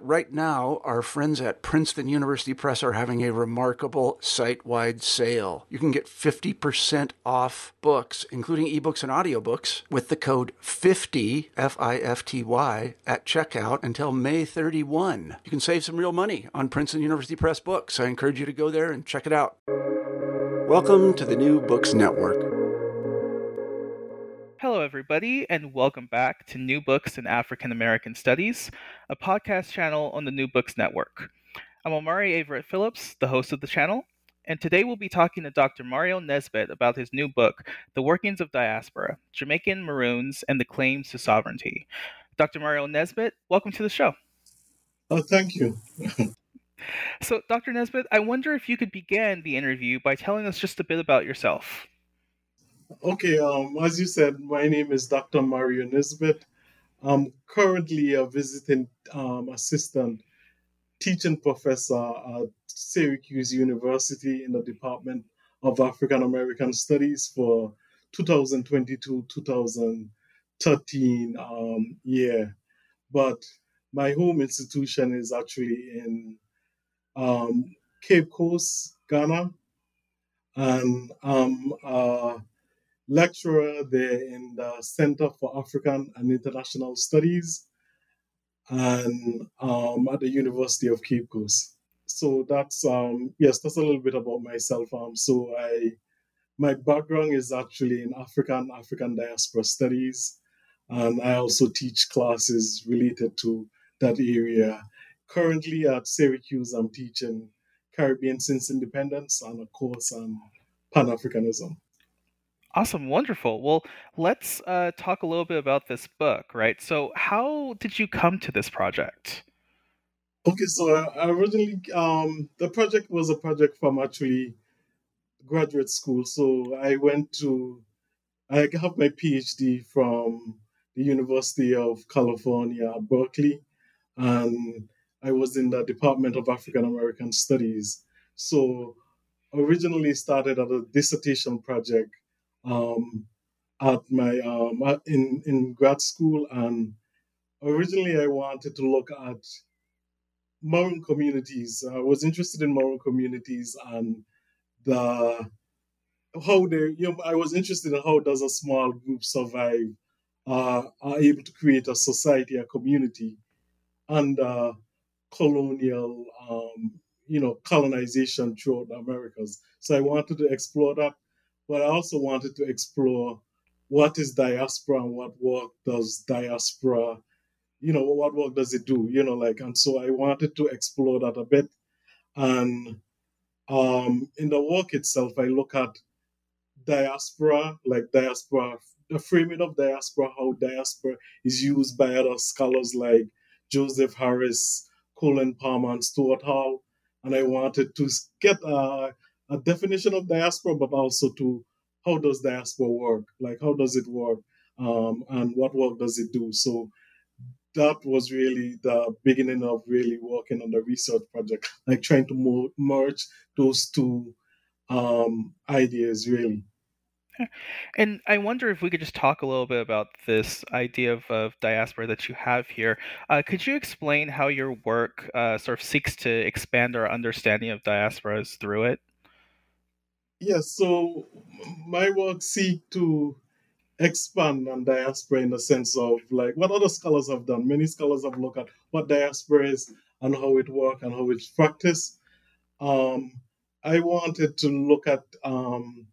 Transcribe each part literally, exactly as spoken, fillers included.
right now, our friends at Princeton University Press are having a remarkable site-wide sale. You can get fifty percent off books, including ebooks and audiobooks, with the code fifty, F I F T Y, at checkout until May thirty-first. You can save some real money on Princeton University Press books. I encourage you to go there and check it out. Welcome to the New Books Network. Hello, everybody, and welcome back to New Books in African American Studies, a podcast channel on the New Books Network. I'm Omari Averett-Phillips, the host of the channel, and today we'll be talking to Doctor Mario Nesbitt about his new book, The Workings of Diaspora, Jamaican Maroons and the Claims to Sovereignty. Doctor Mario Nesbitt, welcome to the show. Oh, thank you. So, Doctor Nesbitt, I wonder if you could begin the interview by telling us just a bit about yourself. Okay, um, as you said, my name is Doctor Mario Nesbitt. I'm currently a visiting um, assistant teaching professor at Syracuse University in the Department of African American Studies for twenty twenty-two to twenty thirteen um, year. But my home institution is actually in um, Cape Coast, Ghana, and I'm uh, lecturer there in the Center for African and International Studies and um, at the University of Cape Coast. So that's, um, yes, that's a little bit about myself. Um, so I, my background is actually in African, African diaspora studies, and I also teach classes related to that area. Currently at Syracuse, I'm teaching Caribbean since independence and a course on Pan-Africanism. Awesome. Wonderful. Well, let's uh, talk a little bit about this book, right? So how did you come to this project? Okay, so I originally, um, the project was a project from actually graduate school. So I went to, I have my PhD from the University of California, Berkeley, and I was in the Department of African American Studies. So originally started as a dissertation project Um, at my um, in in grad school, and originally I wanted to look at Maroon communities. I was interested in Maroon communities and the how they. You know, I was interested in how does a small group survive, uh, are able to create a society, a community, under colonial, um, you know, colonization throughout the Americas. So I wanted to explore that. But I also wanted to explore what is diaspora and what work does diaspora, you know, what work does it do, you know, like, and so I wanted to explore that a bit. And um, in the work itself, I look at diaspora, like diaspora, the framing of diaspora, how diaspora is used by other scholars like Joseph Harris, Colin Palmer, and Stuart Hall. And I wanted to get a... Uh, a definition of diaspora, but also to how does diaspora work? Like, how does it work? Um, and what work does it do? So that was really the beginning of really working on the research project, like trying to mo- merge those two um, ideas, really. And I wonder if we could just talk a little bit about this idea of, of diaspora that you have here. Uh, could you explain how your work uh, sort of seeks to expand our understanding of diasporas through it? Yes, yeah, so my work seeks to expand on diaspora in the sense of like what other scholars have done. Many scholars have looked at what diaspora is and how it works and how it's practiced. Um, I wanted to look at, um,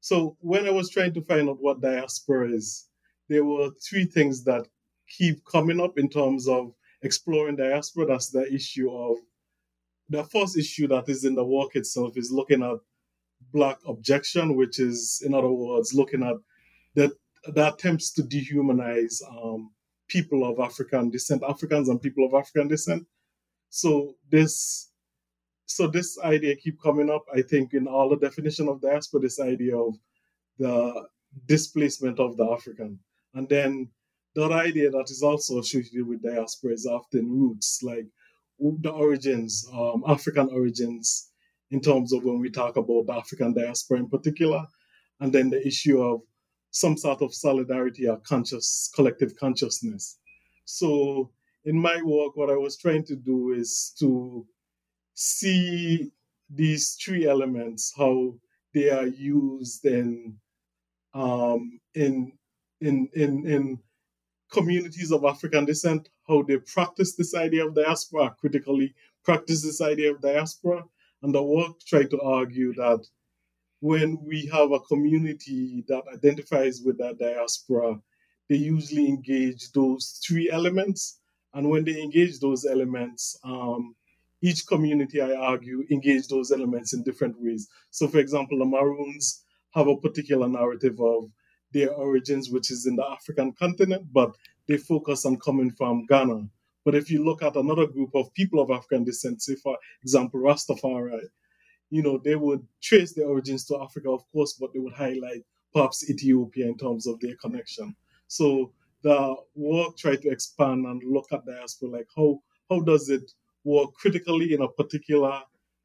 so when I was trying to find out what diaspora is, there were three things that keep coming up in terms of exploring diaspora. That's the issue of, the first issue that is in the work itself is looking at Black objection, which is, in other words, looking at the, the attempts to dehumanize um, people of African descent, Africans and people of African descent. So this, so this idea keep coming up, I think, in all the definition of diaspora, this idea of the displacement of the African. And then the other idea that is also associated with diaspora is often roots, like the origins, um, African origins, in terms of when we talk about the African diaspora in particular, and then the issue of some sort of solidarity or conscious, collective consciousness. So in my work, what I was trying to do is to see these three elements, how they are used in um, in, in, in, in communities of African descent, how they practice this idea of diaspora, critically practice this idea of diaspora. And the work tried to argue that when we have a community that identifies with that diaspora, they usually engage those three elements. And when they engage those elements, um, each community, I argue, engage those elements in different ways. So, for example, the Maroons have a particular narrative of their origins, which is in the African continent, but they focus on coming from Ghana. But if you look at another group of people of African descent, say, for example, Rastafari, you know, they would trace their origins to Africa, of course, but they would highlight perhaps Ethiopia in terms of their connection. So the work tried to expand and look at diaspora, like how, how does it work critically in a particular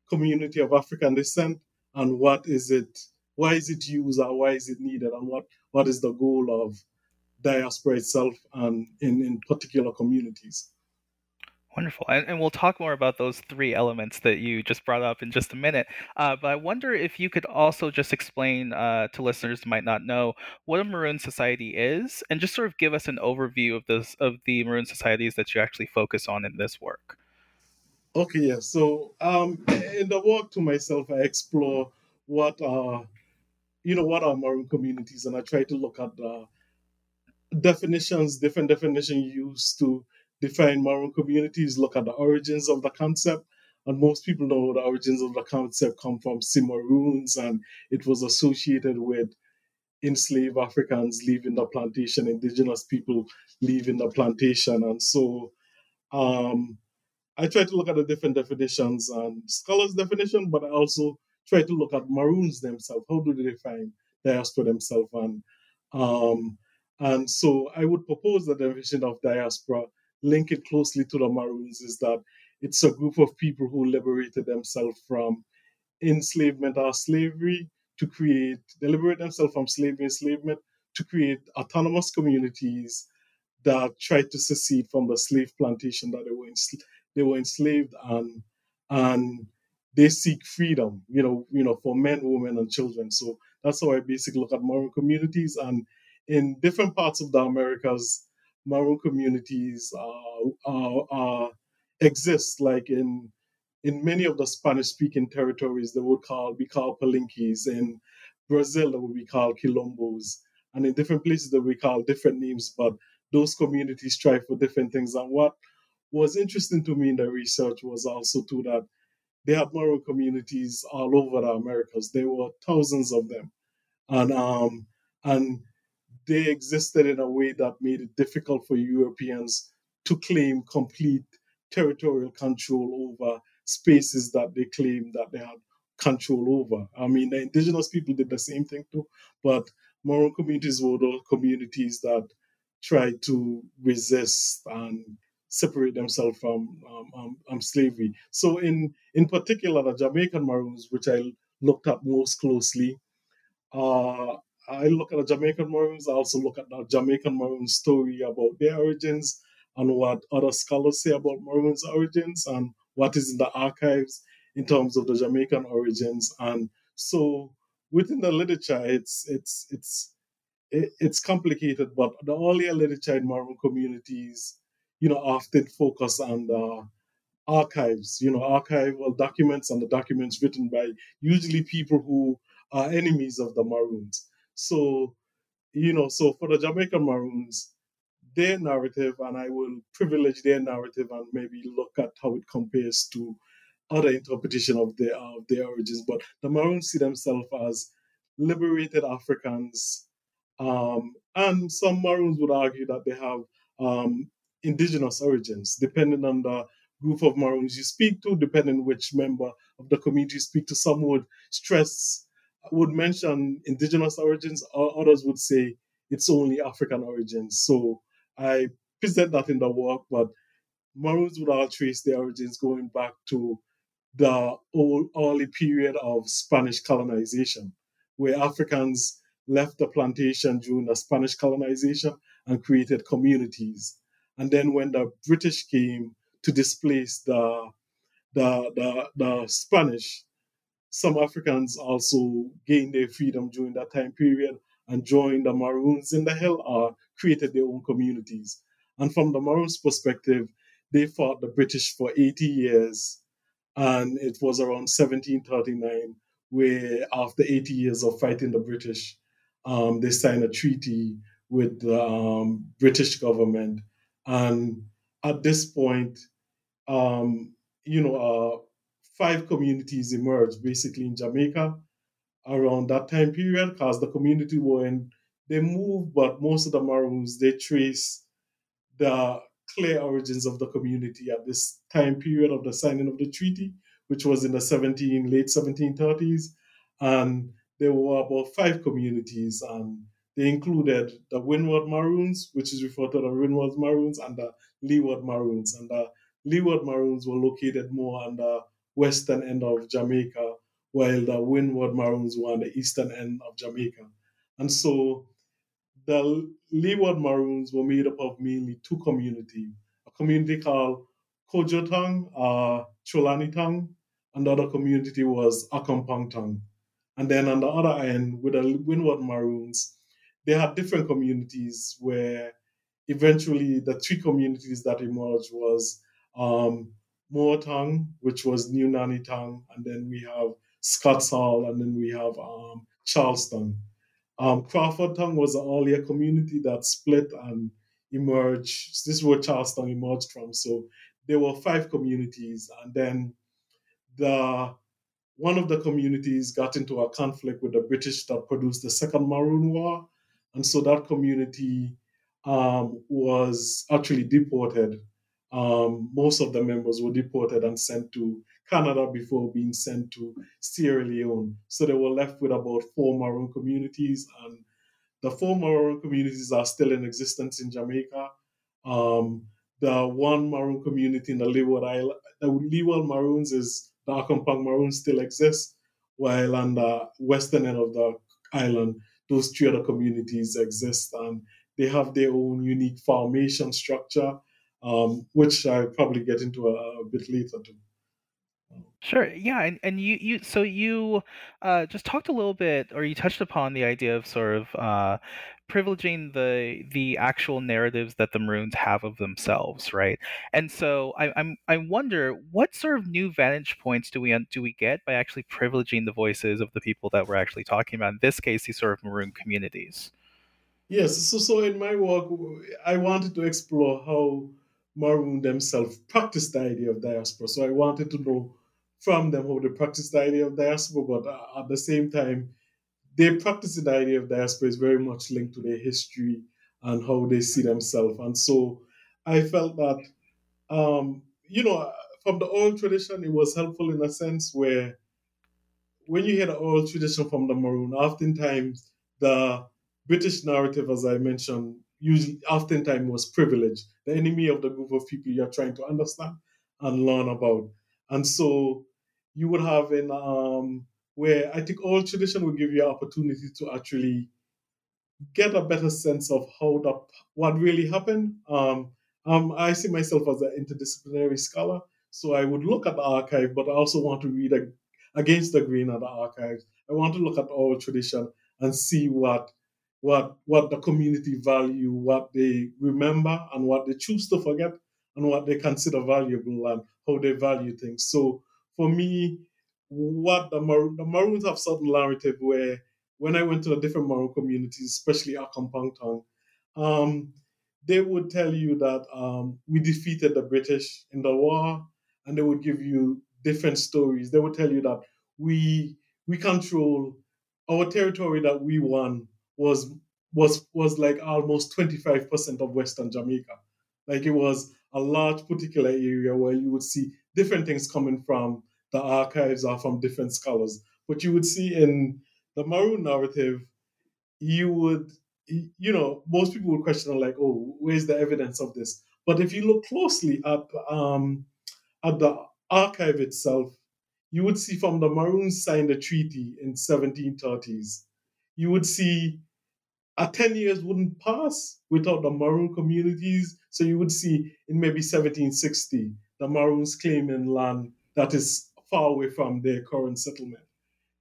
community of African descent, and what is it, why is it used or why is it needed, and what, what is the goal of diaspora itself and in, in particular communities. Wonderful. And, and we'll talk more about those three elements that you just brought up in just a minute. Uh, but I wonder if you could also just explain uh, to listeners who might not know what a Maroon Society is, and just sort of give us an overview of this, of the Maroon Societies that you actually focus on in this work. Okay, yeah. So um, in the work to myself, I explore what are, you know, what are Maroon communities, and I try to look at the definitions, different definitions used to define Maroon communities, look at the origins of the concept. And most people know the origins of the concept come from Cimaroons, and it was associated with enslaved Africans leaving the plantation, indigenous people leaving the plantation. And so um, I try to look at the different definitions and scholars' definition, but I also try to look at Maroons themselves. How do they define diaspora themselves? And, um, and so I would propose the definition of diaspora, link it closely to the Maroons, is that it's a group of people who liberated themselves from enslavement or slavery to create, they liberate themselves from slavery and enslavement to create autonomous communities that tried to secede from the slave plantation that they were enslaved, they were enslaved and, and they seek freedom, you know, you know, for men, women, and children. So that's how I basically look at Maroon communities. And in different parts of the Americas, Maroon communities uh, uh, uh, exist, like in in many of the Spanish-speaking territories, they would call, be called Palenques. In Brazil, they would be called Quilombos. And in different places, they would be called different names, but those communities strive for different things. And what was interesting to me in the research was also, too, that they had Maroon communities all over the Americas. There were thousands of them. And um, and they existed in a way that made it difficult for Europeans to claim complete territorial control over spaces that they claimed that they had control over. I mean, the indigenous people did the same thing too, but Maroon communities were those communities that tried to resist and separate themselves from um, um, um, slavery. So in, in particular, the Jamaican Maroons, which I looked at most closely, uh, I look at the Jamaican Maroons. I also look at the Jamaican Maroon story about their origins and what other scholars say about Maroons' origins and what is in the archives in terms of the Jamaican origins. And so within the literature, it's it's it's it, it's complicated, but the earlier literature in Maroon communities, you know, often focus on the archives, you know, archival documents and the documents written by usually people who are enemies of the Maroons. So, you know, so for the Jamaican Maroons, their narrative, and I will privilege their narrative and maybe look at how it compares to other interpretation of their, of their origins. But the Maroons see themselves as liberated Africans. Um, and some Maroons would argue that they have um, indigenous origins, depending on the group of Maroons you speak to, depending on which member of the community you speak to. Some would stress, would mention indigenous origins, or others would say it's only African origins. So I present that in the work, but Maroons would all trace their origins going back to the old, early period of Spanish colonization, where Africans left the plantation during the Spanish colonization and created communities. And then when the British came to displace the, the, the, the Spanish, some Africans also gained their freedom during that time period and joined the Maroons in the hill or created their own communities. And from the Maroons' perspective, they fought the British for eighty years, and it was around seventeen thirty-nine where, after eighty years of fighting the British, um, they signed a treaty with the um, British government. And at this point, um, you know, uh, five communities emerged basically in Jamaica around that time period, because the community were in, they moved, but most of the Maroons, they trace the clear origins of the community at this time period of the signing of the treaty, which was in the seventeen, late seventeen thirties. And there were about five communities, and they included the Windward Maroons, which is referred to as the Windward Maroons, and the Leeward Maroons. And the Leeward Maroons were located more on the western end of Jamaica, while the Windward Maroons were on the eastern end of Jamaica. And so the Leeward Maroons were made up of mainly two communities, a community called Cudjoe'Town, uh, Cholani-Tang, and the other community was Accompong Town. And then on the other end, with the Windward Maroons, they had different communities where eventually the three communities that emerged was um, Moatang, which was New Nanny Tang, and then we have Scotts Hall, and then we have um, Charleston. Um, Crawford Town was an earlier community that split and emerged. This is where Charleston emerged from. So there were five communities, and then the one of the communities got into a conflict with the British that produced the Second Maroon War, and so that community um, was actually deported. Um, most of the members were deported and sent to Canada before being sent to Sierra Leone. So they were left with about four Maroon communities, and the four Maroon communities are still in existence in Jamaica. Um, the one Maroon community in the Leeward Island, the Leeward Maroons is the Accompong Maroons still exists, while on the western end of the island, those three other communities exist, and they have their own unique formation structure, um, which I'll probably get into a, a bit later too. Sure. Yeah. And, and you, you so you uh, just talked a little bit, or you touched upon the idea of sort of uh, privileging the the actual narratives that the Maroons have of themselves, right? And so I, I'm I wonder what sort of new vantage points do we do we get by actually privileging the voices of the people that we're actually talking about? In this case, these sort of Maroon communities. Yes. So so in my work, I wanted to explore how Maroon themselves practiced the idea of diaspora. So I wanted to know from them how they practice the idea of diaspora, but at the same time, they practice the idea of diaspora is very much linked to their history and how they see themselves. And so I felt that, um, you know, from the oral tradition, it was helpful in a sense where when you hear the oral tradition from the Maroon, oftentimes the British narrative, as I mentioned, usually oftentimes was privilege, the enemy of the group of people you're trying to understand and learn about. And so you would have an, um, where I think all tradition will give you an opportunity to actually get a better sense of how the, what really happened. Um, um, I see myself as an interdisciplinary scholar, so I would look at the archive, but I also want to read a, against the grain of the archives. I want to look at oral tradition and see what what what the community value, what they remember and what they choose to forget, and what they consider valuable and how they value things. So for me, what the, Mar- the Maroons have certain narrative where when I went to the different Maroon communities, especially Accompong Town, um, they would tell you that um, we defeated the British in the war, and they would give you different stories. They would tell you that we we control our territory that we won was was was like almost twenty-five percent of Western Jamaica. Like it was a large particular area where you would see different things coming from the archives or from different scholars. But you would see in the Maroon narrative, you would, you know, most people would question like, oh, where's the evidence of this? But if you look closely at um, at the archive itself, you would see from the Maroons signed a treaty in seventeen thirties. You would see a ten years wouldn't pass without the Maroon communities. So you would see in maybe seventeen sixty, the Maroons claiming land that is far away from their current settlement.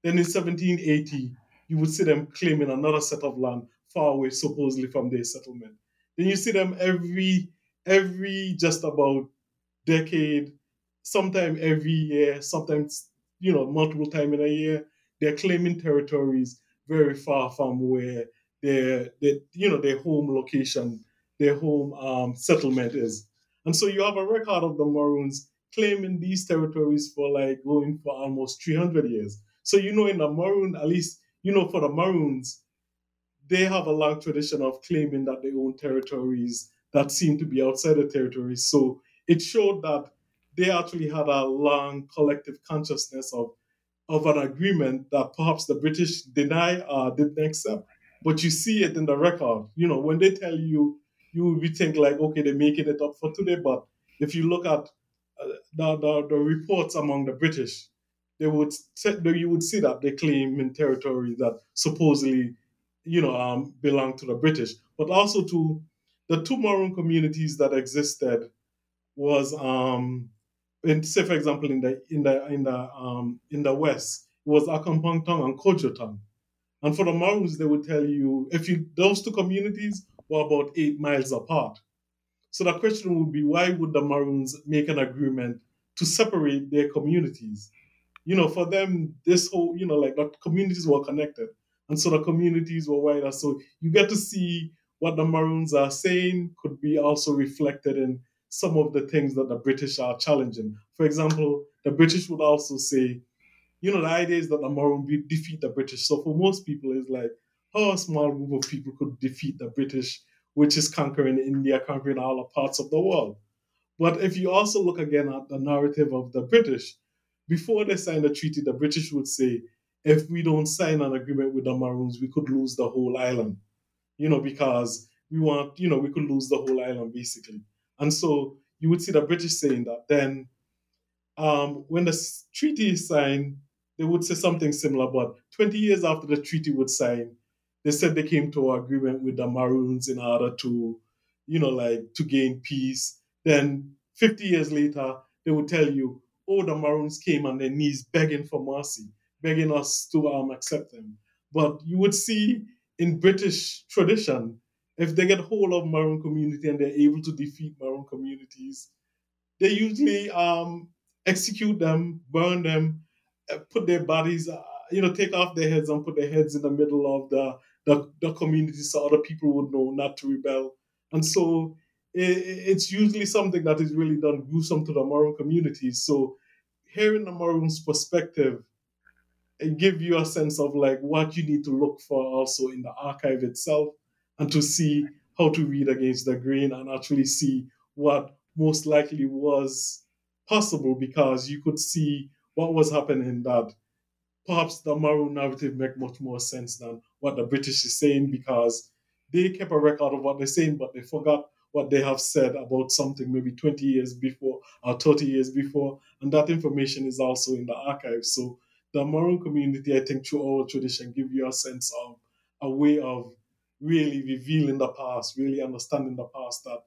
Then in seventeen eighty, you would see them claiming another set of land far away, supposedly from their settlement. Then you see them every, every just about decade, sometimes every year, sometimes, you know, multiple times in a year, they're claiming territories very far from where their, their you know, their home location, their home um, settlement is. And so you have a record of the Maroons claiming these territories for like going for almost three hundred years. So, you know, in the Maroon, at least, you know, for the Maroons, they have a long tradition of claiming that they own territories that seem to be outside the territories. So it showed that they actually had a long collective consciousness of, of an agreement that perhaps the British deny or didn't accept. But you see it in the record. You know, when they tell you, you will be thinking like, okay, they're making it up for today. But if you look at the, the, the reports among the British, they would you would see that they claim in territory that supposedly, you know, um, belong to the British, but also to the two Maroon communities that existed was, um, in, say for example, in the in the in the um, in the West it was Accompong Town and Cudjoe's Town, and for the Maroons they would tell you if you those two communities were about eight miles apart. So the question would be, why would the Maroons make an agreement to separate their communities? You know, for them, this whole, you know, like the communities were connected. And so the communities were wider. So you get to see what the Maroons are saying could be also reflected in some of the things that the British are challenging. For example, the British would also say, you know, the idea is that the Maroon defeat the British. So for most people, it's like, how a small group of people could defeat the British, which is conquering India, conquering all the parts of the world. But if you also look again at the narrative of the British, before they signed the treaty, the British would say, if we don't sign an agreement with the Maroons, we could lose the whole island, you know, because we want, you know, we could lose the whole island, basically. And so you would see the British saying that. Then um, when the treaty is signed, they would say something similar, but twenty years after the treaty was signed, they said they came to an agreement with the Maroons in order to, you know, like to gain peace. Then fifty years later, they would tell you, oh, the Maroons came on their knees begging for mercy, begging us to um, accept them. But you would see in British tradition, if they get hold of Maroon community and they're able to defeat Maroon communities, they usually um, execute them, burn them, put their bodies, uh, you know, take off their heads and put their heads in the middle of the, the, the community so other people would know not to rebel. And so it, it's usually something that is really done gruesome to the Maroon community. So hearing the Maroons' perspective, it gives you a sense of like what you need to look for also in the archive itself and to see how to read against the grain and actually see what most likely was possible, because you could see what was happening that perhaps the Maroon narrative make much more sense than what the British is saying, because they kept a record of what they're saying, but they forgot what they have said about something maybe twenty years before or thirty years before. And that information is also in the archive. So the Maroon community, I think, through our tradition, give you a sense of a way of really revealing the past, really understanding the past, that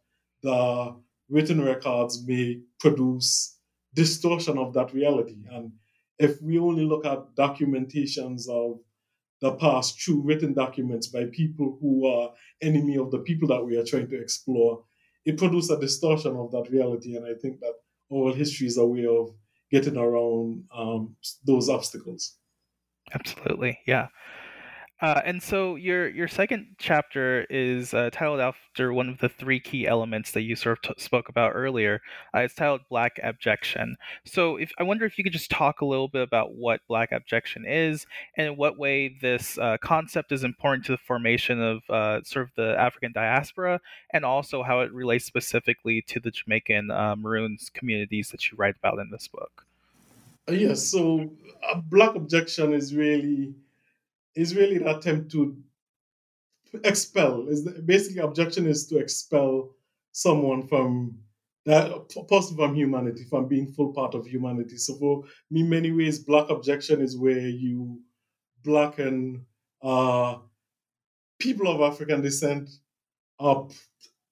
the written records may produce distortion of that reality. And if we only look at documentations of that pass through written documents by people who are enemy of the people that we are trying to explore, it produced a distortion of that reality. And I think that oral history is a way of getting around um, those obstacles. Absolutely, yeah. Uh, and so your your second chapter is uh, titled after one of the three key elements that you sort of t- spoke about earlier. Uh, it's titled Black Abjection. So if I wonder if you could just talk a little bit about what Black Abjection is and in what way this uh, concept is important to the formation of uh, sort of the African diaspora, and also how it relates specifically to the Jamaican uh, Maroons communities that you write about in this book. Uh, yes, yeah, so uh, Black Abjection is really... is really an attempt to expel. Is basically abjection is to expel someone from that, possibly from humanity, from being full part of humanity. So for me, in many ways, Black abjection is where you blacken uh, people of African descent up.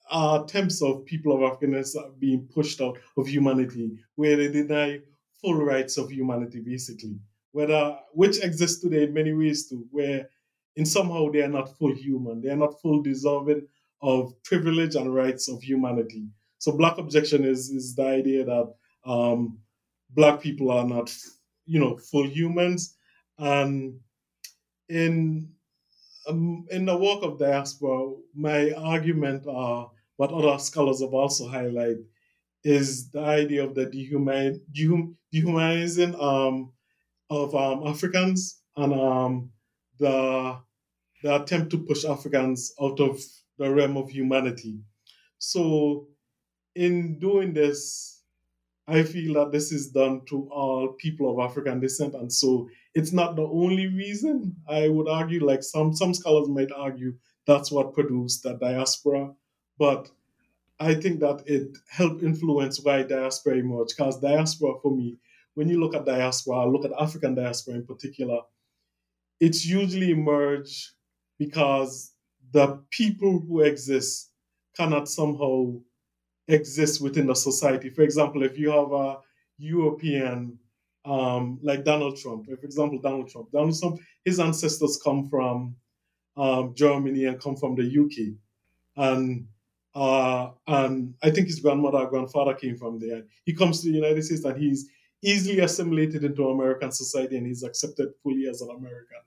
Uh, attempts of people of African descent being pushed out of humanity, where they deny full rights of humanity, basically. Whether which exists today in many ways too, where in somehow they are not full human, they are not full deserving of privilege and rights of humanity. So Black abjection is is the idea that um, Black people are not, you know, full humans. And in um, in the work of diaspora, my argument, uh, what other scholars have also highlighted, is the idea of the dehuman dehum, dehumanizing. Um, of um, Africans and um, the, the attempt to push Africans out of the realm of humanity. So in doing this, I feel that this is done to all people of African descent. And so it's not the only reason. I would argue, like some, some scholars might argue, that's what produced the diaspora. But I think that it helped influence why diaspora emerged, because diaspora for me, when you look at diaspora, look at African diaspora in particular, it's usually emerged because the people who exist cannot somehow exist within the society. For example, if you have a European, um, like Donald Trump, for example, Donald Trump, Donald Trump, his ancestors come from um, Germany and come from the U K. And uh, and I think his grandmother or grandfather came from there. He comes to the United States and he's easily assimilated into American society and he's accepted fully as an American.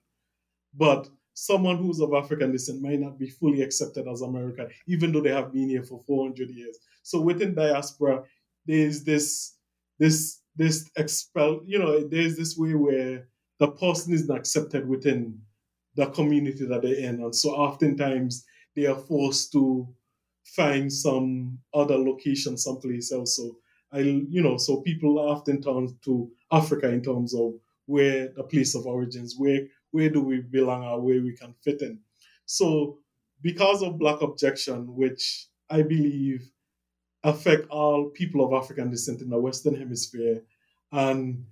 But someone who's of African descent might not be fully accepted as American, even though they have been here for four hundred years. So within diaspora, there's this, this, this expel, you know, there's this way where the person is not accepted within the community that they're in. And so oftentimes they are forced to find some other location, someplace else. So I, you know, so people often turn to Africa in terms of where the place of origins, where where do we belong or where we can fit in. So because of Black abjection, which I believe affect all people of African descent in the Western Hemisphere, and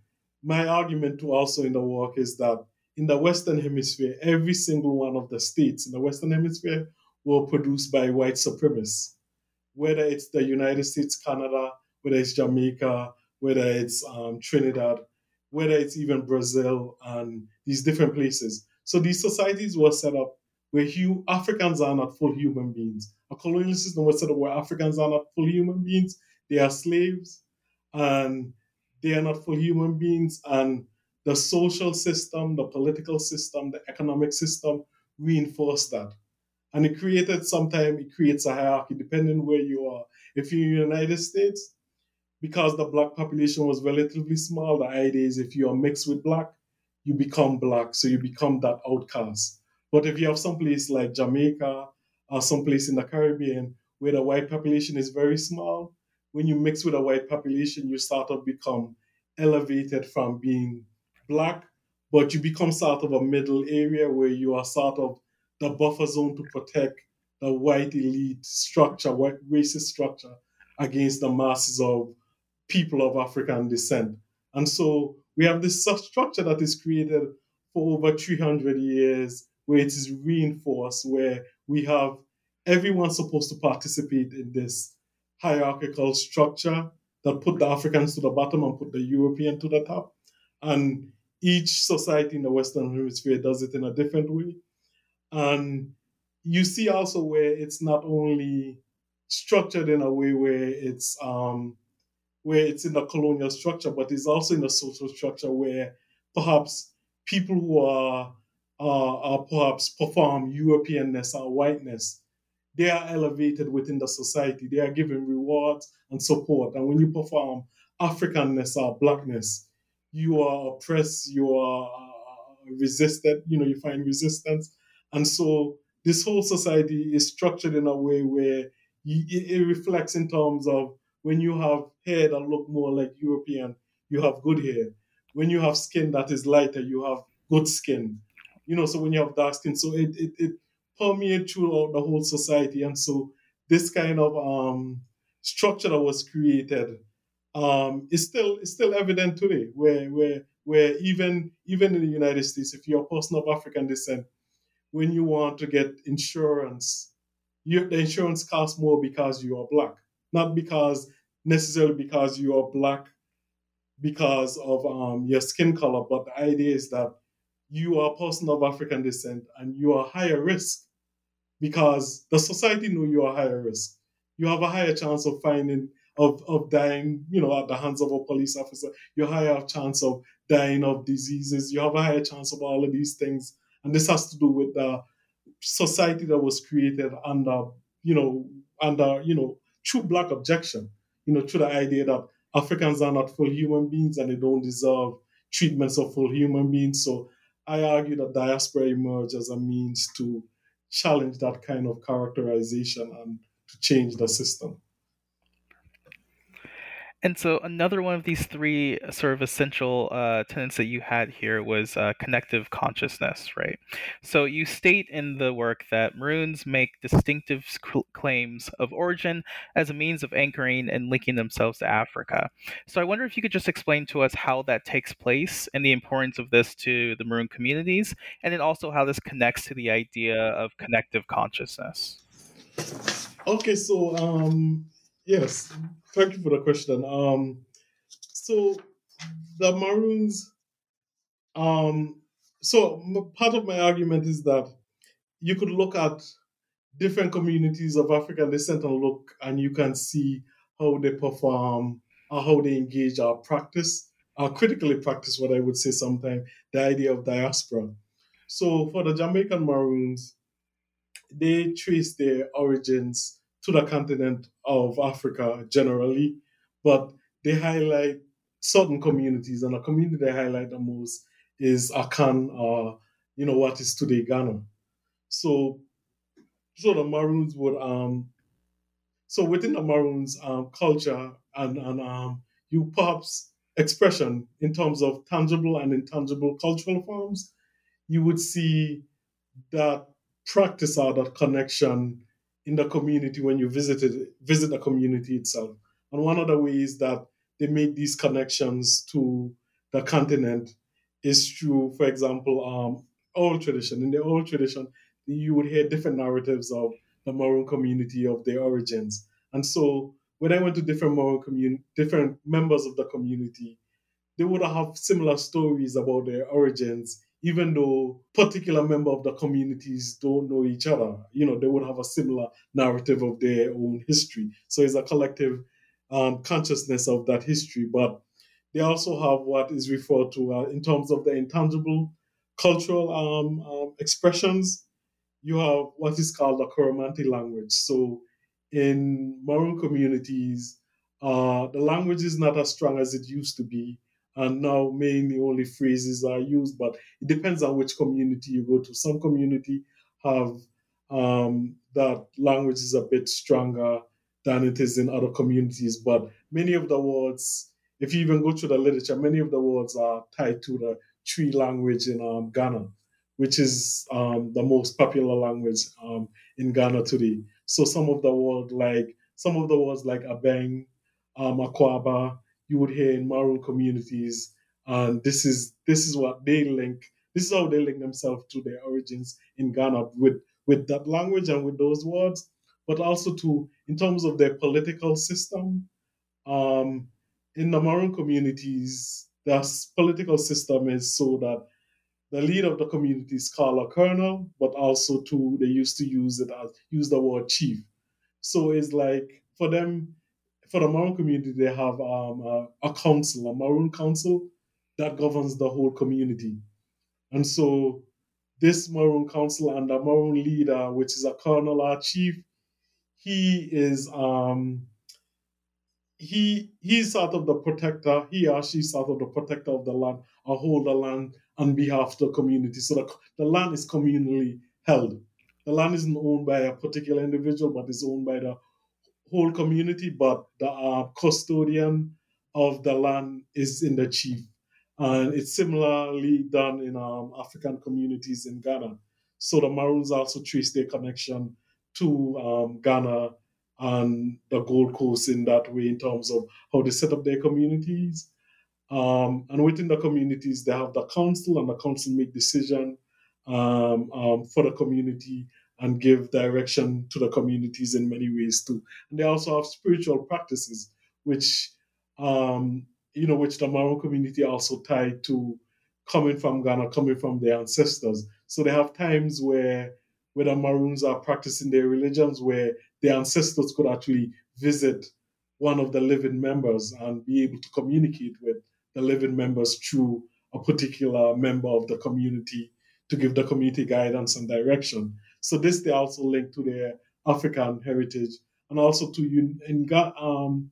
my argument too also in the work is that in the Western Hemisphere, every single one of the states in the Western Hemisphere were produced by white supremacists, whether it's the United States, Canada, whether it's Jamaica, whether it's um, Trinidad, whether it's even Brazil and these different places. So these societies were set up where hu- Africans are not full human beings. A colonial system was set up where Africans are not full human beings. They are slaves and they are not full human beings. And the social system, the political system, the economic system reinforced that. And it created, sometimes it creates a hierarchy depending where you are. If you're in the United States, because the Black population was relatively small, the idea is if you are mixed with Black, you become Black, so you become that outcast. But if you have someplace like Jamaica or someplace in the Caribbean where the white population is very small, when you mix with a white population, you start to become elevated from being Black, but you become sort of a middle area where you are sort of the buffer zone to protect the white elite structure, white racist structure against the masses of people of African descent. And so we have this substructure that is created for over three hundred years, where it is reinforced, where we have everyone supposed to participate in this hierarchical structure that put the Africans to the bottom and put the European to the top. And each society in the Western Hemisphere does it in a different way. And you see also where it's not only structured in a way where it's um, where it's in the colonial structure, but it's also in a social structure where perhaps people who are, uh, are perhaps perform Europeanness or whiteness, they are elevated within the society. They are given rewards and support. And when you perform Africanness or blackness, you are oppressed, you are resisted, you know, you find resistance. And so this whole society is structured in a way where it reflects in terms of when you have hair that look more like European, you have good hair. When you have skin that is lighter, you have good skin. You know, so when you have dark skin, so it it, it permeates throughout the whole society. And so this kind of um, structure that was created um, is still is still evident today, where where where even even in the United States, if you're a person of African descent, when you want to get insurance, you, the insurance costs more because you are black, not because necessarily because you are black because of um, your skin color. But the idea is that you are a person of African descent and you are higher risk because the society know you are higher risk. You have a higher chance of finding, of, of dying, you know, at the hands of a police officer. You have a higher chance of dying of diseases. You have a higher chance of all of these things. And this has to do with the society that was created under, you know, under, you know, true black objection, you know, to the idea that Africans are not full human beings and they don't deserve treatments of full human beings. So I argue that diaspora emerged as a means to challenge that kind of characterization and to change the system. And so another one of these three sort of essential uh, tenets that you had here was uh, connective consciousness, right? So you state in the work that Maroons make distinctive cl- claims of origin as a means of anchoring and linking themselves to Africa. So I wonder if you could just explain to us how that takes place and the importance of this to the Maroon communities, and then also how this connects to the idea of connective consciousness. Okay, so um, yes. Thank you for the question. Um, so the Maroons, um, so m- part of my argument is that you could look at different communities of African descent and look, and you can see how they perform or how they engage or practice, or critically practice what I would say sometimes, the idea of diaspora. So for the Jamaican Maroons, they trace their origins to the continent of Africa generally, but they highlight certain communities, and the community they highlight the most is Akan, or uh, you know what is today Ghana. So, so the Maroons would um, so within the Maroons um, culture and and um, you perhaps expression in terms of tangible and intangible cultural forms, you would see that practice or that connection in the community when you visited, visit the community itself. And one of the ways that they make these connections to the continent is through, for example, um, oral tradition. In the oral tradition, you would hear different narratives of the Maroon community, of their origins. And so when I went to different Maroon community, different members of the community, they would have similar stories about their origins, even though particular member of the communities don't know each other, you know, they would have a similar narrative of their own history. So it's a collective um, consciousness of that history, but they also have what is referred to uh, in terms of the intangible cultural um, um, expressions. You have what is called the Kromanti language. So in Maroon communities, uh, the language is not as strong as it used to be. And now mainly only phrases are used, but it depends on which community you go to. Some community have um, that language is a bit stronger than it is in other communities. But many of the words, if you even go to the literature, many of the words are tied to the Cree language in um, Ghana, which is um, the most popular language um, in Ghana today. So some of the words like some of the words like Abeng, um, Akwaba, you would hear in Maroon communities, and this is this is what they link. This is how they link themselves to their origins in Ghana with, with that language and with those words, but also to in terms of their political system. Um, in the Maroon communities, Their political system is so that the leader of the community is called a colonel, but also too they used to use it as use the word chief. So it's like for them, for the Maroon community, they have um, a, a council, a Maroon council that governs the whole community. And so this Maroon council and the Maroon leader, which is a colonel, our chief, he is um, he he's sort of the protector. He or she sort of the protector of the land, or hold the land on behalf of the community. So the, the land is communally held. The land isn't owned by a particular individual, but is owned by the whole community. But the uh, custodian of the land is in the chief. And it's similarly done in um, African communities in Ghana. So the Maroons also trace their connection to um, Ghana and the Gold Coast in that way, in terms of how they set up their communities. Um, and within the communities, they have the council, and the council make decisions um, um, for the community and give direction to the communities in many ways too. And they also have spiritual practices, which um, you know, which the Maroon community also tied to coming from Ghana, coming from their ancestors. So they have times where, where the Maroons are practicing their religions, where their ancestors could actually visit one of the living members and be able to communicate with the living members through a particular member of the community to give the community guidance and direction. So this they also link to their African heritage, and also to in um,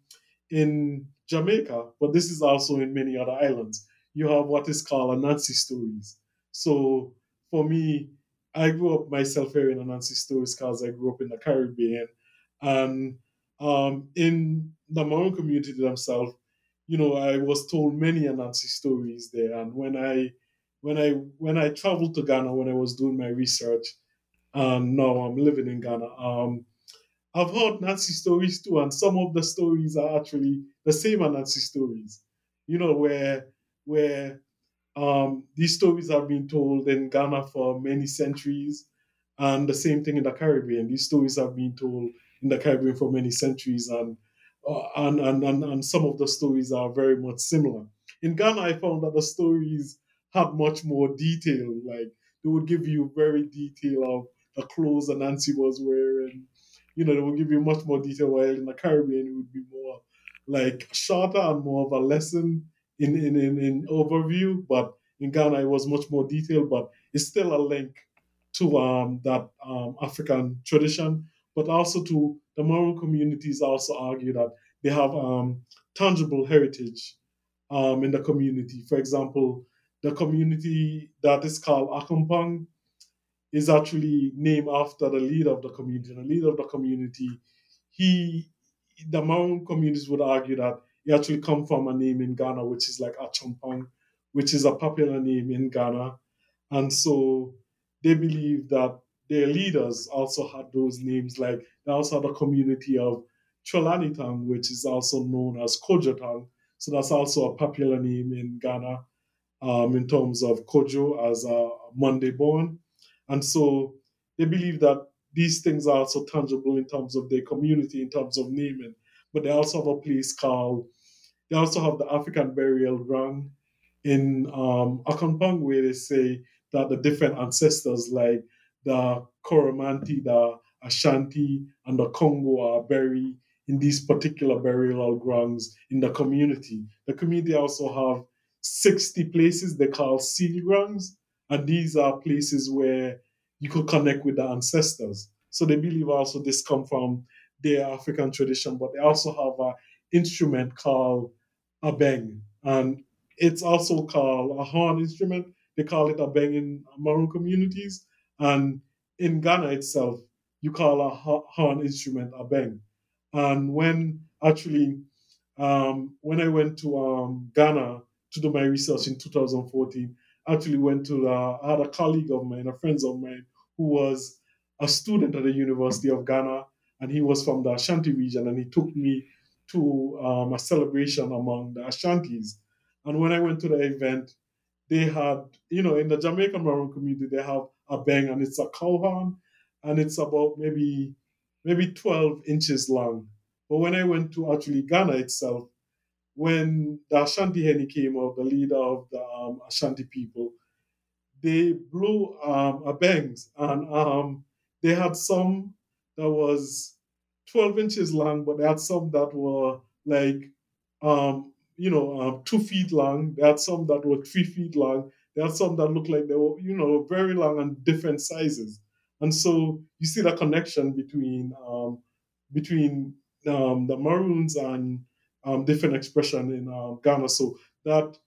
in Jamaica, but this is also in many other islands. You have what is called Anansi stories. So for me, I grew up myself hearing Anansi stories because I grew up in the Caribbean. And um, in the Maroon community themselves, you know, I was told many Anansi stories there. And when I when I when I traveled to Ghana, when I was doing my research, and now I'm living in Ghana, um, I've heard Anansi stories too, and some of the stories are actually the same Anansi stories, you know, where where um, these stories have been told in Ghana for many centuries, and the same thing in the Caribbean. These stories have been told in the Caribbean for many centuries, and uh, and, and and and some of the stories are very much similar. In Ghana, I found that the stories had much more detail. Like they would give you very detail of the clothes Anansi was wearing. You know, they will give you much more detail, while in the Caribbean it would be more like shorter and more of a lesson in, in, in, in overview. But in Ghana it was much more detailed, but it's still a link to um, that um, African tradition. But also to the Maroon communities also argue that they have um, tangible heritage um, in the community. For example, the community that is called Accompong is actually named after the leader of the community. The leader of the community, he, the Maroon communities would argue that he actually come from a name in Ghana, which is like Achompong, which is a popular name in Ghana. And so they believe that their leaders also had those names. Like they also had a community of Cholani-Tang, which is also known as Cudjoe's Town. So that's also a popular name in Ghana um, in terms of Cudjoe as a Monday born. And so they believe that these things are also tangible in terms of their community, in terms of naming. But they also have a place called, they also have the African burial ground in um, Accompong, where they say that the different ancestors like the Kromanti, the Ashanti, and the Congo are buried in these particular burial grounds in the community. The community also have sixty places they call seal grounds. And these are places where you could connect with the ancestors. So they believe also this comes from their African tradition, but they also have an instrument called Abeng. And it's also called a horn instrument. They call it Abeng in Maroon communities. And in Ghana itself, you call a horn instrument Abeng. And when actually, um, when I went to um, Ghana to do my research in two thousand fourteen, actually went to, uh, I had a colleague of mine, a friend of mine, who was a student at the University of Ghana, and he was from the Ashanti region, and he took me to um, a celebration among the Ashantis. And when I went to the event, they had, you know, in the Jamaican Maroon community, they have a bang, and it's a cow horn, and it's about maybe maybe twelve inches long. But when I went to actually Ghana itself, when the Ashanti Hene came out, the leader of the um, Ashanti people, they blew um, Abengs, and um, they had some that was twelve inches long, but they had some that were like, um, you know, um, two feet long. They had some that were three feet long. They had some that looked like they were, you know, very long and different sizes. And so you see the connection between um, between um, the Maroons and um, different expression in uh, Ghana. So that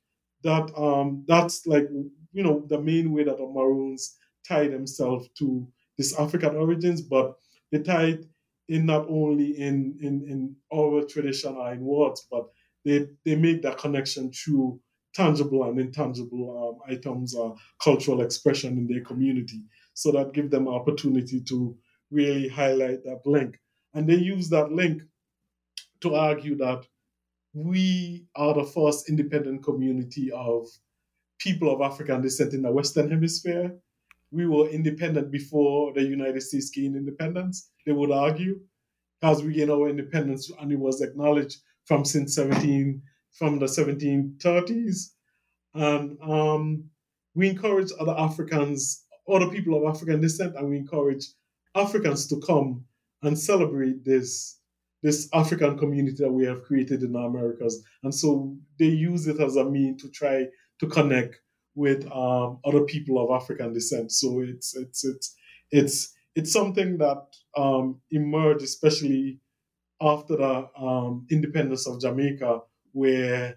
that um, that's like, you know, the main way that the Maroons tie themselves to this African origins, but they tied in not only in in, in oral tradition or in words, but they, they make that connection through tangible and intangible um, items or cultural expression in their community. So that gives them an opportunity to really highlight that link. And they use that link to argue that we are the first independent community of people of African descent in the Western Hemisphere. We were independent before the United States gained independence, they would argue, because we gained our independence and it was acknowledged from since seventeen, from the seventeen thirties. And um, we encourage other Africans, other people of African descent, and we encourage Africans to come and celebrate this, this African community that we have created in the Americas. And so they use it as a means to try to connect with um, other people of African descent. So it's it's it's it's it's something that um, emerged, especially after the um, independence of Jamaica, where,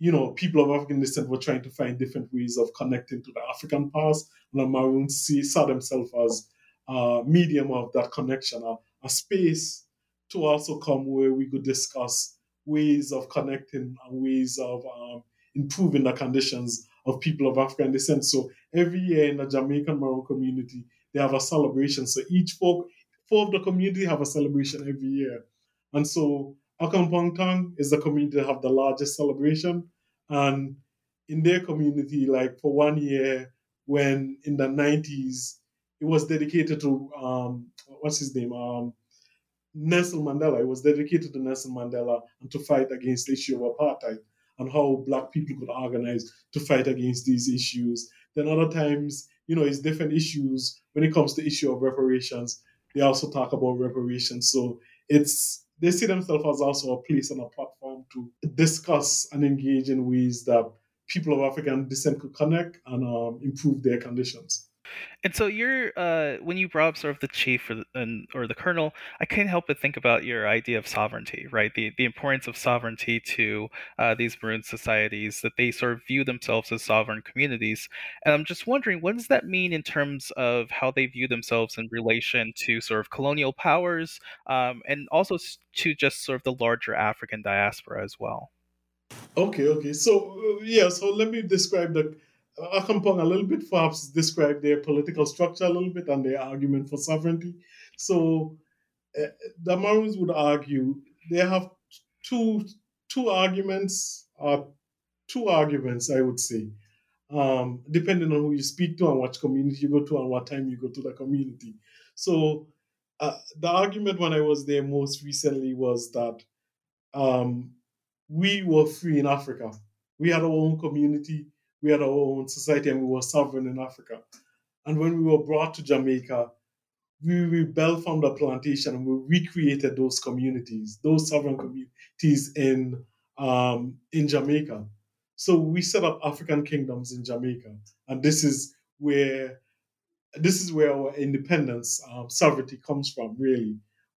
you know, people of African descent were trying to find different ways of connecting to the African past, and the Maroons see, saw themselves as a medium of that connection, a, a space to also come where we could discuss ways of connecting and ways of um, improving the conditions of people of African descent. So every year in the Jamaican Maroon community, they have a celebration. So each folk, four of the community have a celebration every year. And so Accompong Town is the community that have the largest celebration. And in their community, like for one year, when in the nineties, it was dedicated to, um, what's his name? Um, Nelson Mandela. It was dedicated to Nelson Mandela and to fight against the issue of apartheid, and how Black people could organize to fight against these issues. Then other times, you know, it's different issues. When it comes to issue of reparations, they also talk about reparations. So it's they see themselves as also a place and a platform to discuss and engage in ways that people of African descent could connect and um, improve their conditions. And so you're, uh, when you brought up sort of the chief or the, and, or the colonel, I couldn't help but think about your idea of sovereignty, right? The the importance of sovereignty to uh, these Maroon societies, that they sort of view themselves as sovereign communities. And I'm just wondering, what does that mean in terms of how they view themselves in relation to sort of colonial powers um, and also to just sort of the larger African diaspora as well? Okay, okay. So, uh, yeah, so let me describe the... Accompong a little bit, perhaps describe their political structure a little bit and their argument for sovereignty. So uh, the Maroons would argue, they have two two arguments, or uh, two arguments, I would say, um, depending on who you speak to and what community you go to and what time you go to the community. So uh, the argument when I was there most recently was that um, we were free in Africa. We had our own community. We had our own society and we were sovereign in Africa. And when we were brought to Jamaica, we rebelled from the plantation and we recreated those communities, those sovereign communities in um, in Jamaica. So we set up African kingdoms in Jamaica. And this is where this is where our independence, um, sovereignty comes from, really.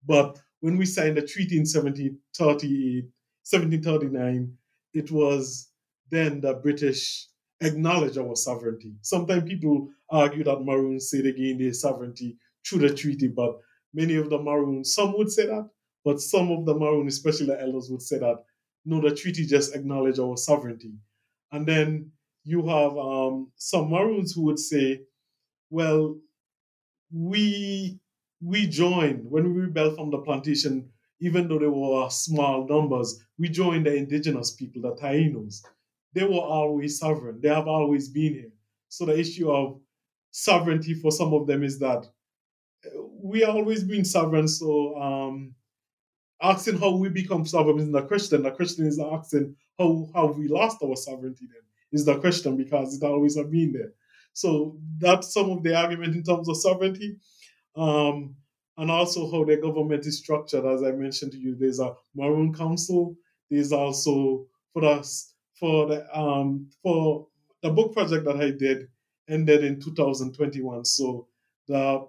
But when we signed the treaty in seventeen thirty-eight, seventeen thirty-nine, it was then the British acknowledge our sovereignty. Sometimes people argue that Maroons say they gained their sovereignty through the treaty, but many of the Maroons, some would say that, but some of the Maroons, especially the elders, would say that, no, the treaty just acknowledge our sovereignty. And then you have um, some Maroons who would say, well, we we joined, when we rebelled from the plantation, even though there were small numbers, we joined the indigenous people, the Tainos. They were always sovereign. They have always been here. So the issue of sovereignty for some of them is that we always been sovereign. So um, asking how we become sovereign is not question. The question is asking how have we lost our sovereignty then is the question, because it always has been there. So that's some of the argument in terms of sovereignty. Um, and also how the government is structured. As I mentioned to you, there's a Maroon Council. There's also for us for the um for the book project that I did ended in two thousand twenty-one. So the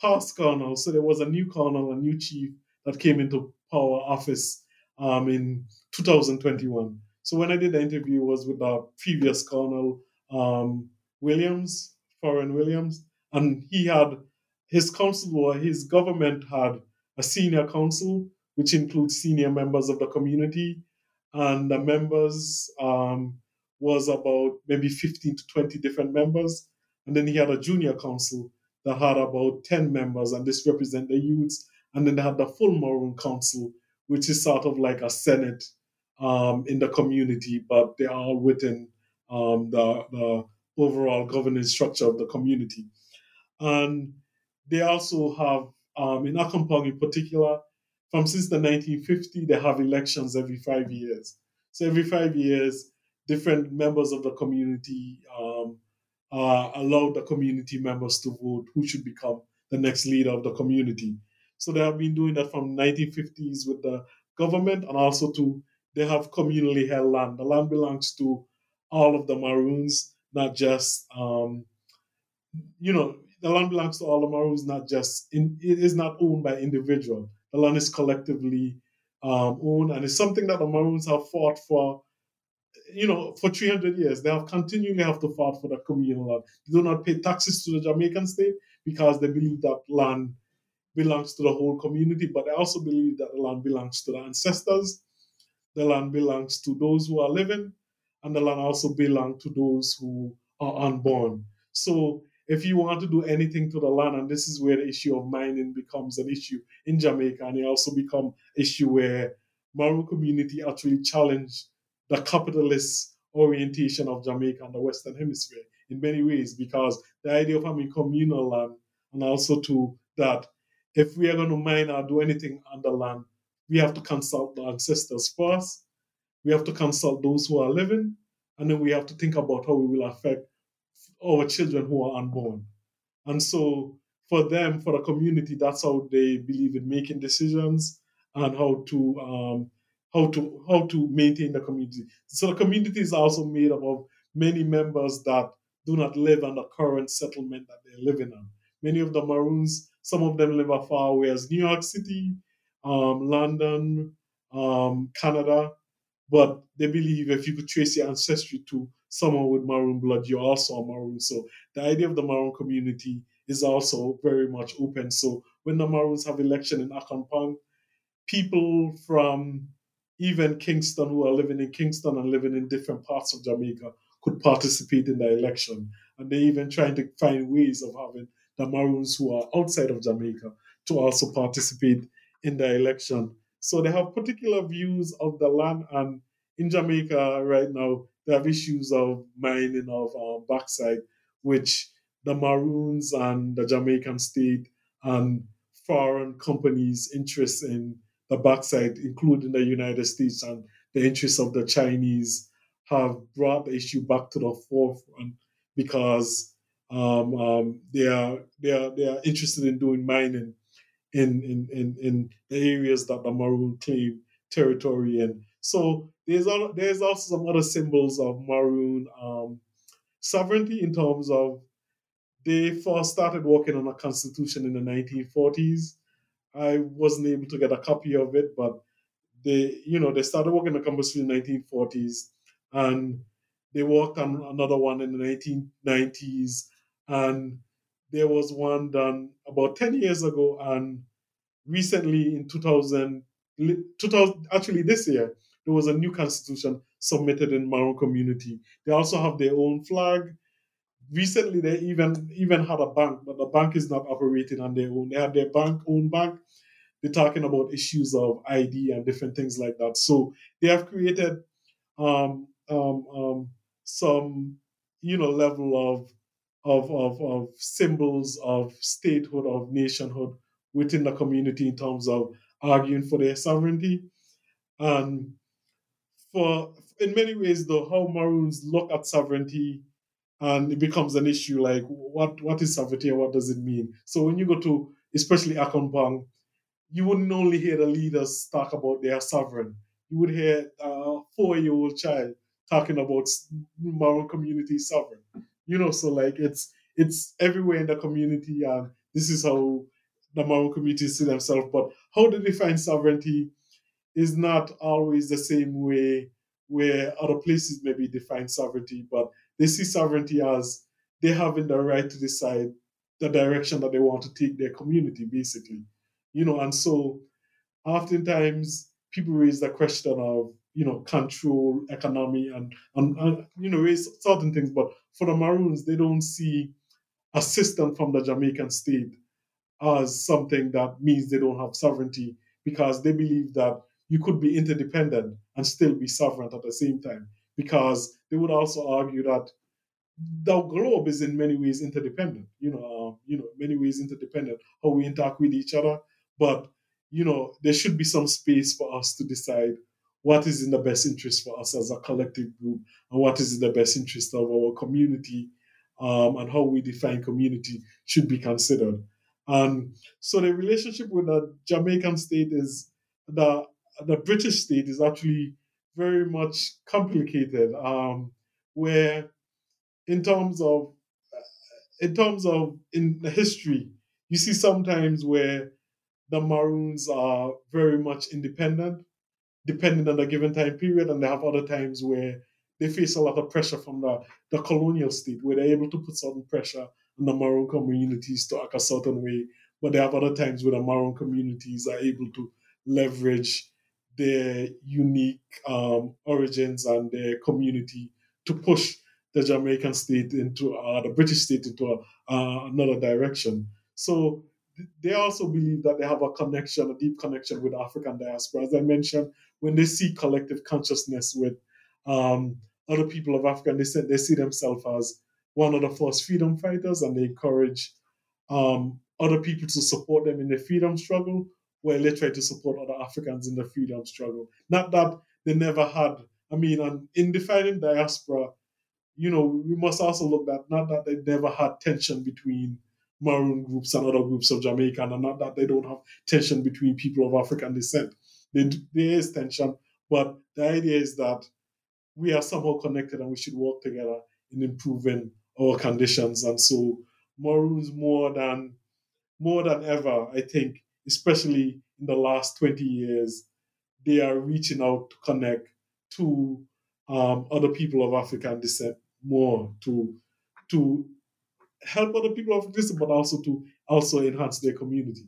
past colonel, so there was a new colonel, a new chief that came into power office um in two thousand twenty-one. So when I did the interview, it was with the previous colonel, um Williams, Foreign Williams, and he had his council or his government had a senior council, which includes senior members of the community, and the members um, was about maybe fifteen to twenty different members. And then he had a junior council that had about ten members, and this represent the youths. And then they had the full Maroon Council, which is sort of like a Senate um, in the community, but they are all within um, the, the overall governance structure of the community. And they also have, um, in Accompong in particular, from since the nineteen fifties, they have elections every five years. So every five years, different members of the community um, uh, allow the community members to vote who should become the next leader of the community. So they have been doing that from nineteen fifties with the government, and also to they have communally held land. The land belongs to all of the Maroons, not just um, you know the land belongs to all the Maroons, not just in, it is not owned by individual. The land is collectively um, owned, and it's something that the Maroons have fought for, you know, for three hundred years. They have continually have to fight for the communal land. They do not pay taxes to the Jamaican state because they believe that land belongs to the whole community, but they also believe that the land belongs to the ancestors, the land belongs to those who are living, and the land also belongs to those who are unborn. So if you want to do anything to the land, and this is where the issue of mining becomes an issue in Jamaica, and it also becomes an issue where Maroon community actually challenge the capitalist orientation of Jamaica and the Western Hemisphere in many ways, because the idea of having communal land, and also to that, if we are going to mine or do anything on the land, we have to consult the ancestors first, we have to consult those who are living, and then we have to think about how we will affect our children who are unborn. And so for them, for the community, that's how they believe in making decisions and how to um, how to how to maintain the community. So the community is also made up of many members that do not live on the current settlement that they're living on. Many of the Maroons, some of them live as far away as New York City, um, London, um, Canada, but they believe if you could trace your ancestry to someone with Maroon blood, you're also a Maroon. So the idea of the Maroon community is also very much open. So when the Maroons have election in Accompong, people from even Kingston who are living in Kingston and living in different parts of Jamaica could participate in the election. And they're even trying to find ways of having the Maroons who are outside of Jamaica to also participate in the election. So they have particular views of the land, and in Jamaica right now, they have issues of mining of uh, backside, which the Maroons and the Jamaican state and foreign companies' interests in the backside, including the United States and the interests of the Chinese, have brought the issue back to the forefront because um, um, they are they are they are interested in doing mining in in in, in the areas that the Maroon claim territory in. So there's all, there's also some other symbols of Maroon um, sovereignty in terms of they first started working on a constitution in the nineteen forties. I wasn't able to get a copy of it, but they, you know, they started working on a constitution in the nineteen forties, and they worked on another one in the nineteen nineties, and there was one done about ten years ago, and recently in two thousand, two thousand actually this year, there was a new constitution submitted in Maroon community. They also have their own flag. Recently, they even, even had a bank, but the bank is not operating on their own. They have their bank, own bank. They're talking about issues of I D and different things like that. So they have created um, um, um, some, you know, level of, of, of, of symbols of statehood, of nationhood within the community in terms of arguing for their sovereignty. And for, in many ways, though, how Maroons look at sovereignty, and it becomes an issue like, what, what is sovereignty and what does it mean? So when you go to, especially Accompong, you wouldn't only hear the leaders talk about their sovereign. You would hear a four-year-old child talking about Maroon community sovereign. You know, so like it's it's everywhere in the community, and this is how the Maroon community see themselves. But how they define sovereignty is not always the same way where other places maybe define sovereignty, but they see sovereignty as they having the right to decide the direction that they want to take their community, basically. You know, and so oftentimes people raise the question of, you know, control, economy, and, and, and, you know, raise certain things. But for the Maroons, they don't see assistance from the Jamaican state as something that means they don't have sovereignty, because they believe that you could be interdependent and still be sovereign at the same time, because they would also argue that the globe is in many ways interdependent, you know, uh, you know, many ways interdependent, how we interact with each other. But, you know, there should be some space for us to decide what is in the best interest for us as a collective group, and what is in the best interest of our community, um, and how we define community should be considered. And so the relationship with the Jamaican state is, the, the British state is actually very much complicated, um, where in terms of, in terms of in the history, you see sometimes where the Maroons are very much independent, depending on the given time period, and they have other times where they face a lot of pressure from the, the colonial state, where they're able to put certain pressure on the Maroon communities to act a certain way, but they have other times where the Maroon communities are able to leverage their unique um, origins and their community to push the Jamaican state into, uh, the British state into a, uh, another direction. So they also believe that they have a connection, a deep connection with African diaspora. As I mentioned, when they see collective consciousness with um, other people of Africa, they, say, they see themselves as one of the first freedom fighters, and they encourage um, other people to support them in the freedom struggle, where they try to support other Africans in the freedom struggle. Not that they never had, I mean, and in defining diaspora, you know, we must also look at not that they never had tension between Maroon groups and other groups of Jamaica, and not that they don't have tension between people of African descent. They, there is tension, but the idea is that we are somehow connected and we should work together in improving our conditions. And so Maroons more than more than ever, I think, especially in the last twenty years, they are reaching out to connect to um, other people of African descent more, to to help other people of this, but also to also enhance their community.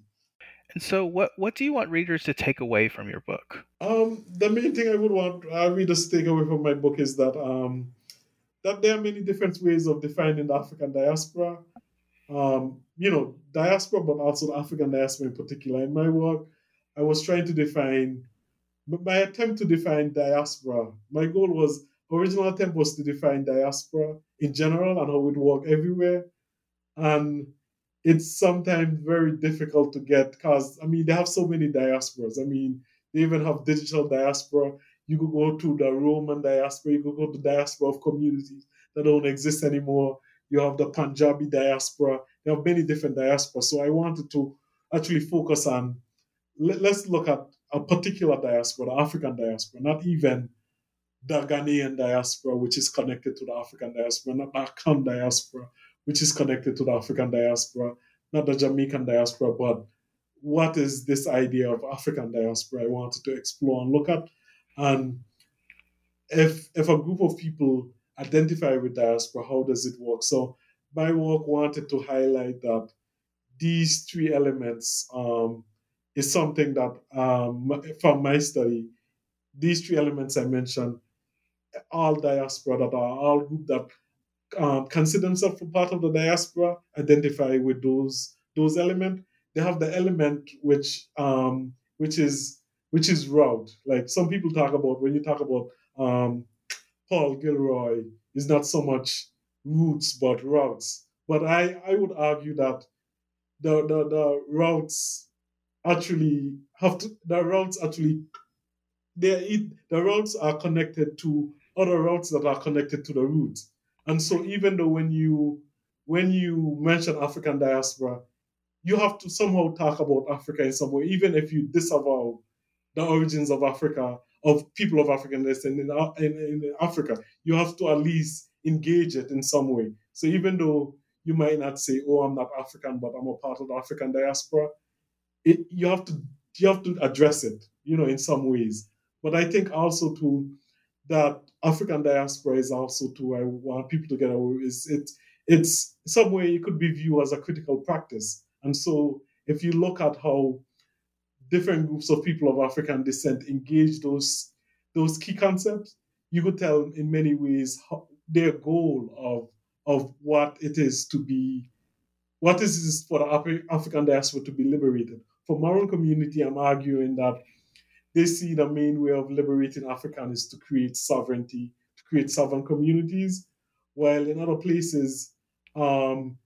And so what, what do you want readers to take away from your book? Um, the main thing I would want uh, readers to take away from my book is that um, that there are many different ways of defining the African diaspora, um, you know, diaspora, but also the African diaspora in particular. In my work, I was trying to define, my attempt to define diaspora, my goal was, original attempt was to define diaspora in general and how it worked everywhere. And it's sometimes very difficult to get, because, I mean, they have so many diasporas. I mean, they even have digital diaspora. You could go to the Roman diaspora. You could go to the diaspora of communities that don't exist anymore. You have the Punjabi diaspora. There are many different diasporas. So I wanted to actually focus on, let, let's look at a particular diaspora, the African diaspora, not even the Ghanaian diaspora, which is connected to the African diaspora, not the Akan diaspora, which is connected to the African diaspora, not the Jamaican diaspora, but what is this idea of African diaspora I wanted to explore and look at. And if if a group of people identify with diaspora, how does it work? So my work wanted to highlight that these three elements um, is something that, um, from my study, these three elements I mentioned, all diaspora that are all group that Um, consider themselves a part of the diaspora, identify with those those elements. They have the element which um, which is which is route. Like some people talk about, when you talk about um, Paul Gilroy, it's not so much roots but routes. But I, I would argue that the, the the routes actually have to, the routes actually, it, the routes are connected to other routes that are connected to the route. And so even though when you when you mention African diaspora, you have to somehow talk about Africa in some way, even if you disavow the origins of Africa, of people of African descent in, in, in Africa, you have to at least engage it in some way. So even though you might not say, oh, I'm not African, but I'm a part of the African diaspora, it, you have to you have to address it, you know, in some ways. But I think also too that African diaspora is also too, I want people to get away, is it, it's some way it could be viewed as a critical practice. And so if you look at how different groups of people of African descent engage those those key concepts, you could tell in many ways how, their goal of of what it is to be, what is this for the African diaspora to be liberated. For Maroon community, I'm arguing that they see the main way of liberating Africans is to create sovereignty, to create sovereign communities, while in other places, um,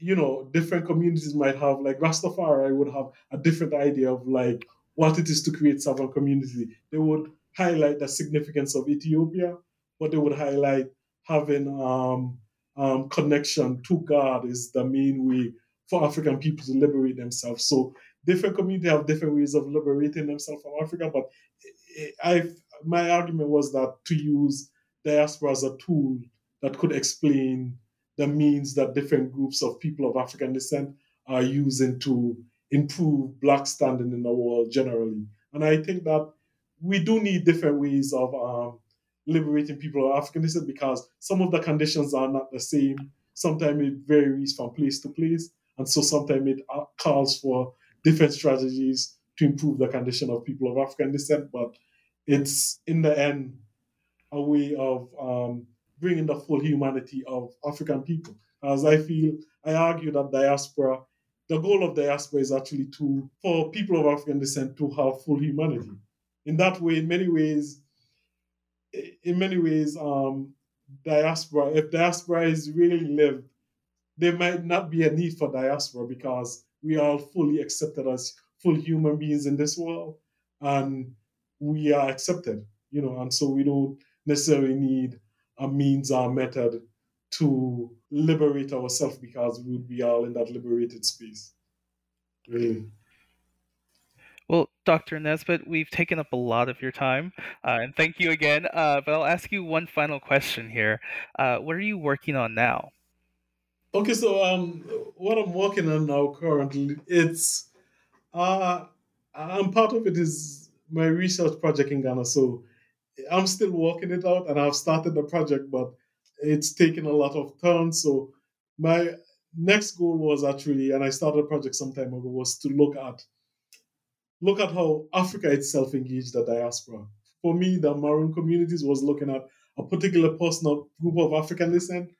you know, different communities might have, like Rastafari would have a different idea of like what it is to create sovereign community. They would highlight the significance of Ethiopia, but they would highlight having um, um, connection to God is the main way for African people to liberate themselves. So different communities have different ways of liberating themselves from Africa, but I, my argument was that to use diaspora as a tool that could explain the means that different groups of people of African descent are using to improve Black standing in the world generally. And I think that we do need different ways of um, liberating people of African descent because some of the conditions are not the same. Sometimes it varies from place to place. And so sometimes it calls for different strategies to improve the condition of people of African descent. But it's, in the end, a way of um, bringing the full humanity of African people. As I feel, I argue that diaspora, the goal of diaspora is actually to, for people of African descent to have full humanity. In that way, in many ways, in many ways, um, diaspora, if diaspora is really lived, there might not be a need for diaspora because we are fully accepted as full human beings in this world, and we are accepted, you know, and so we don't necessarily need a means or a method to liberate ourselves because we would be all in that liberated space, really. Well, Doctor Nesbitt, we've taken up a lot of your time, uh, and thank you again. Uh, but I'll ask you one final question here. Uh, what are you working on now? Okay, so um, what I'm working on now currently, it's, uh, I'm part of it is my research project in Ghana. So I'm still working it out and I've started the project, but it's taken a lot of turns. So my next goal was actually, and I started a project some time ago, was to look at look at how Africa itself engaged the diaspora. For me, the Maroon communities was looking at a particular personal group of African descent,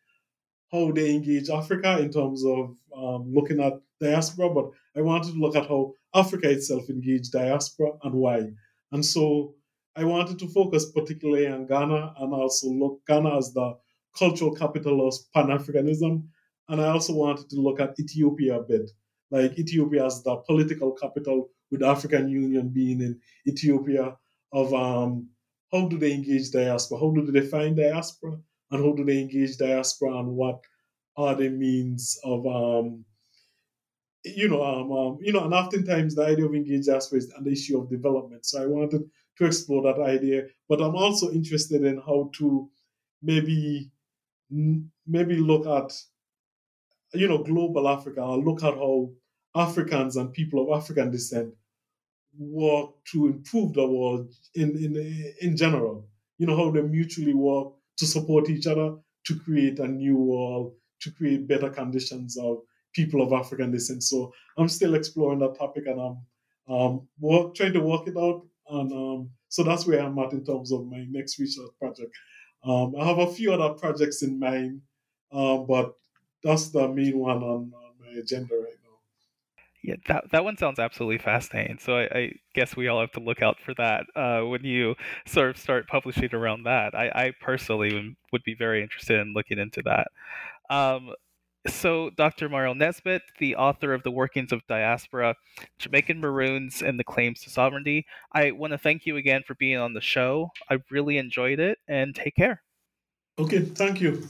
how they engage Africa in terms of um, looking at diaspora, but I wanted to look at how Africa itself engaged diaspora and why. And so I wanted to focus particularly on Ghana and also look Ghana as the cultural capital of Pan-Africanism. And I also wanted to look at Ethiopia a bit, like Ethiopia as the political capital with the African Union being in Ethiopia of um, how do they engage diaspora? How do they define diaspora? And how do they engage diaspora and what are the means of, um, you know, um, um, you know, and oftentimes the idea of engaged diaspora is an issue of development. So I wanted to explore that idea, but I'm also interested in how to maybe, maybe look at, you know, global Africa, or look at how Africans and people of African descent work to improve the world in, in, in general, you know, how they mutually work to support each other, to create a new world, to create better conditions of people of African descent. So I'm still exploring that topic and I'm um, work, trying to work it out. And um, so that's where I'm at in terms of my next research project. Um, I have a few other projects in mind, uh, but that's the main one on, on my agenda right now. Yeah, that that one sounds absolutely fascinating. So I, I guess we all have to look out for that uh, when you sort of start publishing around that. I, I personally would be very interested in looking into that. Um, So Doctor Mario Nesbitt, the author of The Workings of Diaspora, Jamaican Maroons and the Claims to Sovereignty, I want to thank you again for being on the show. I really enjoyed it, and take care. Okay, thank you.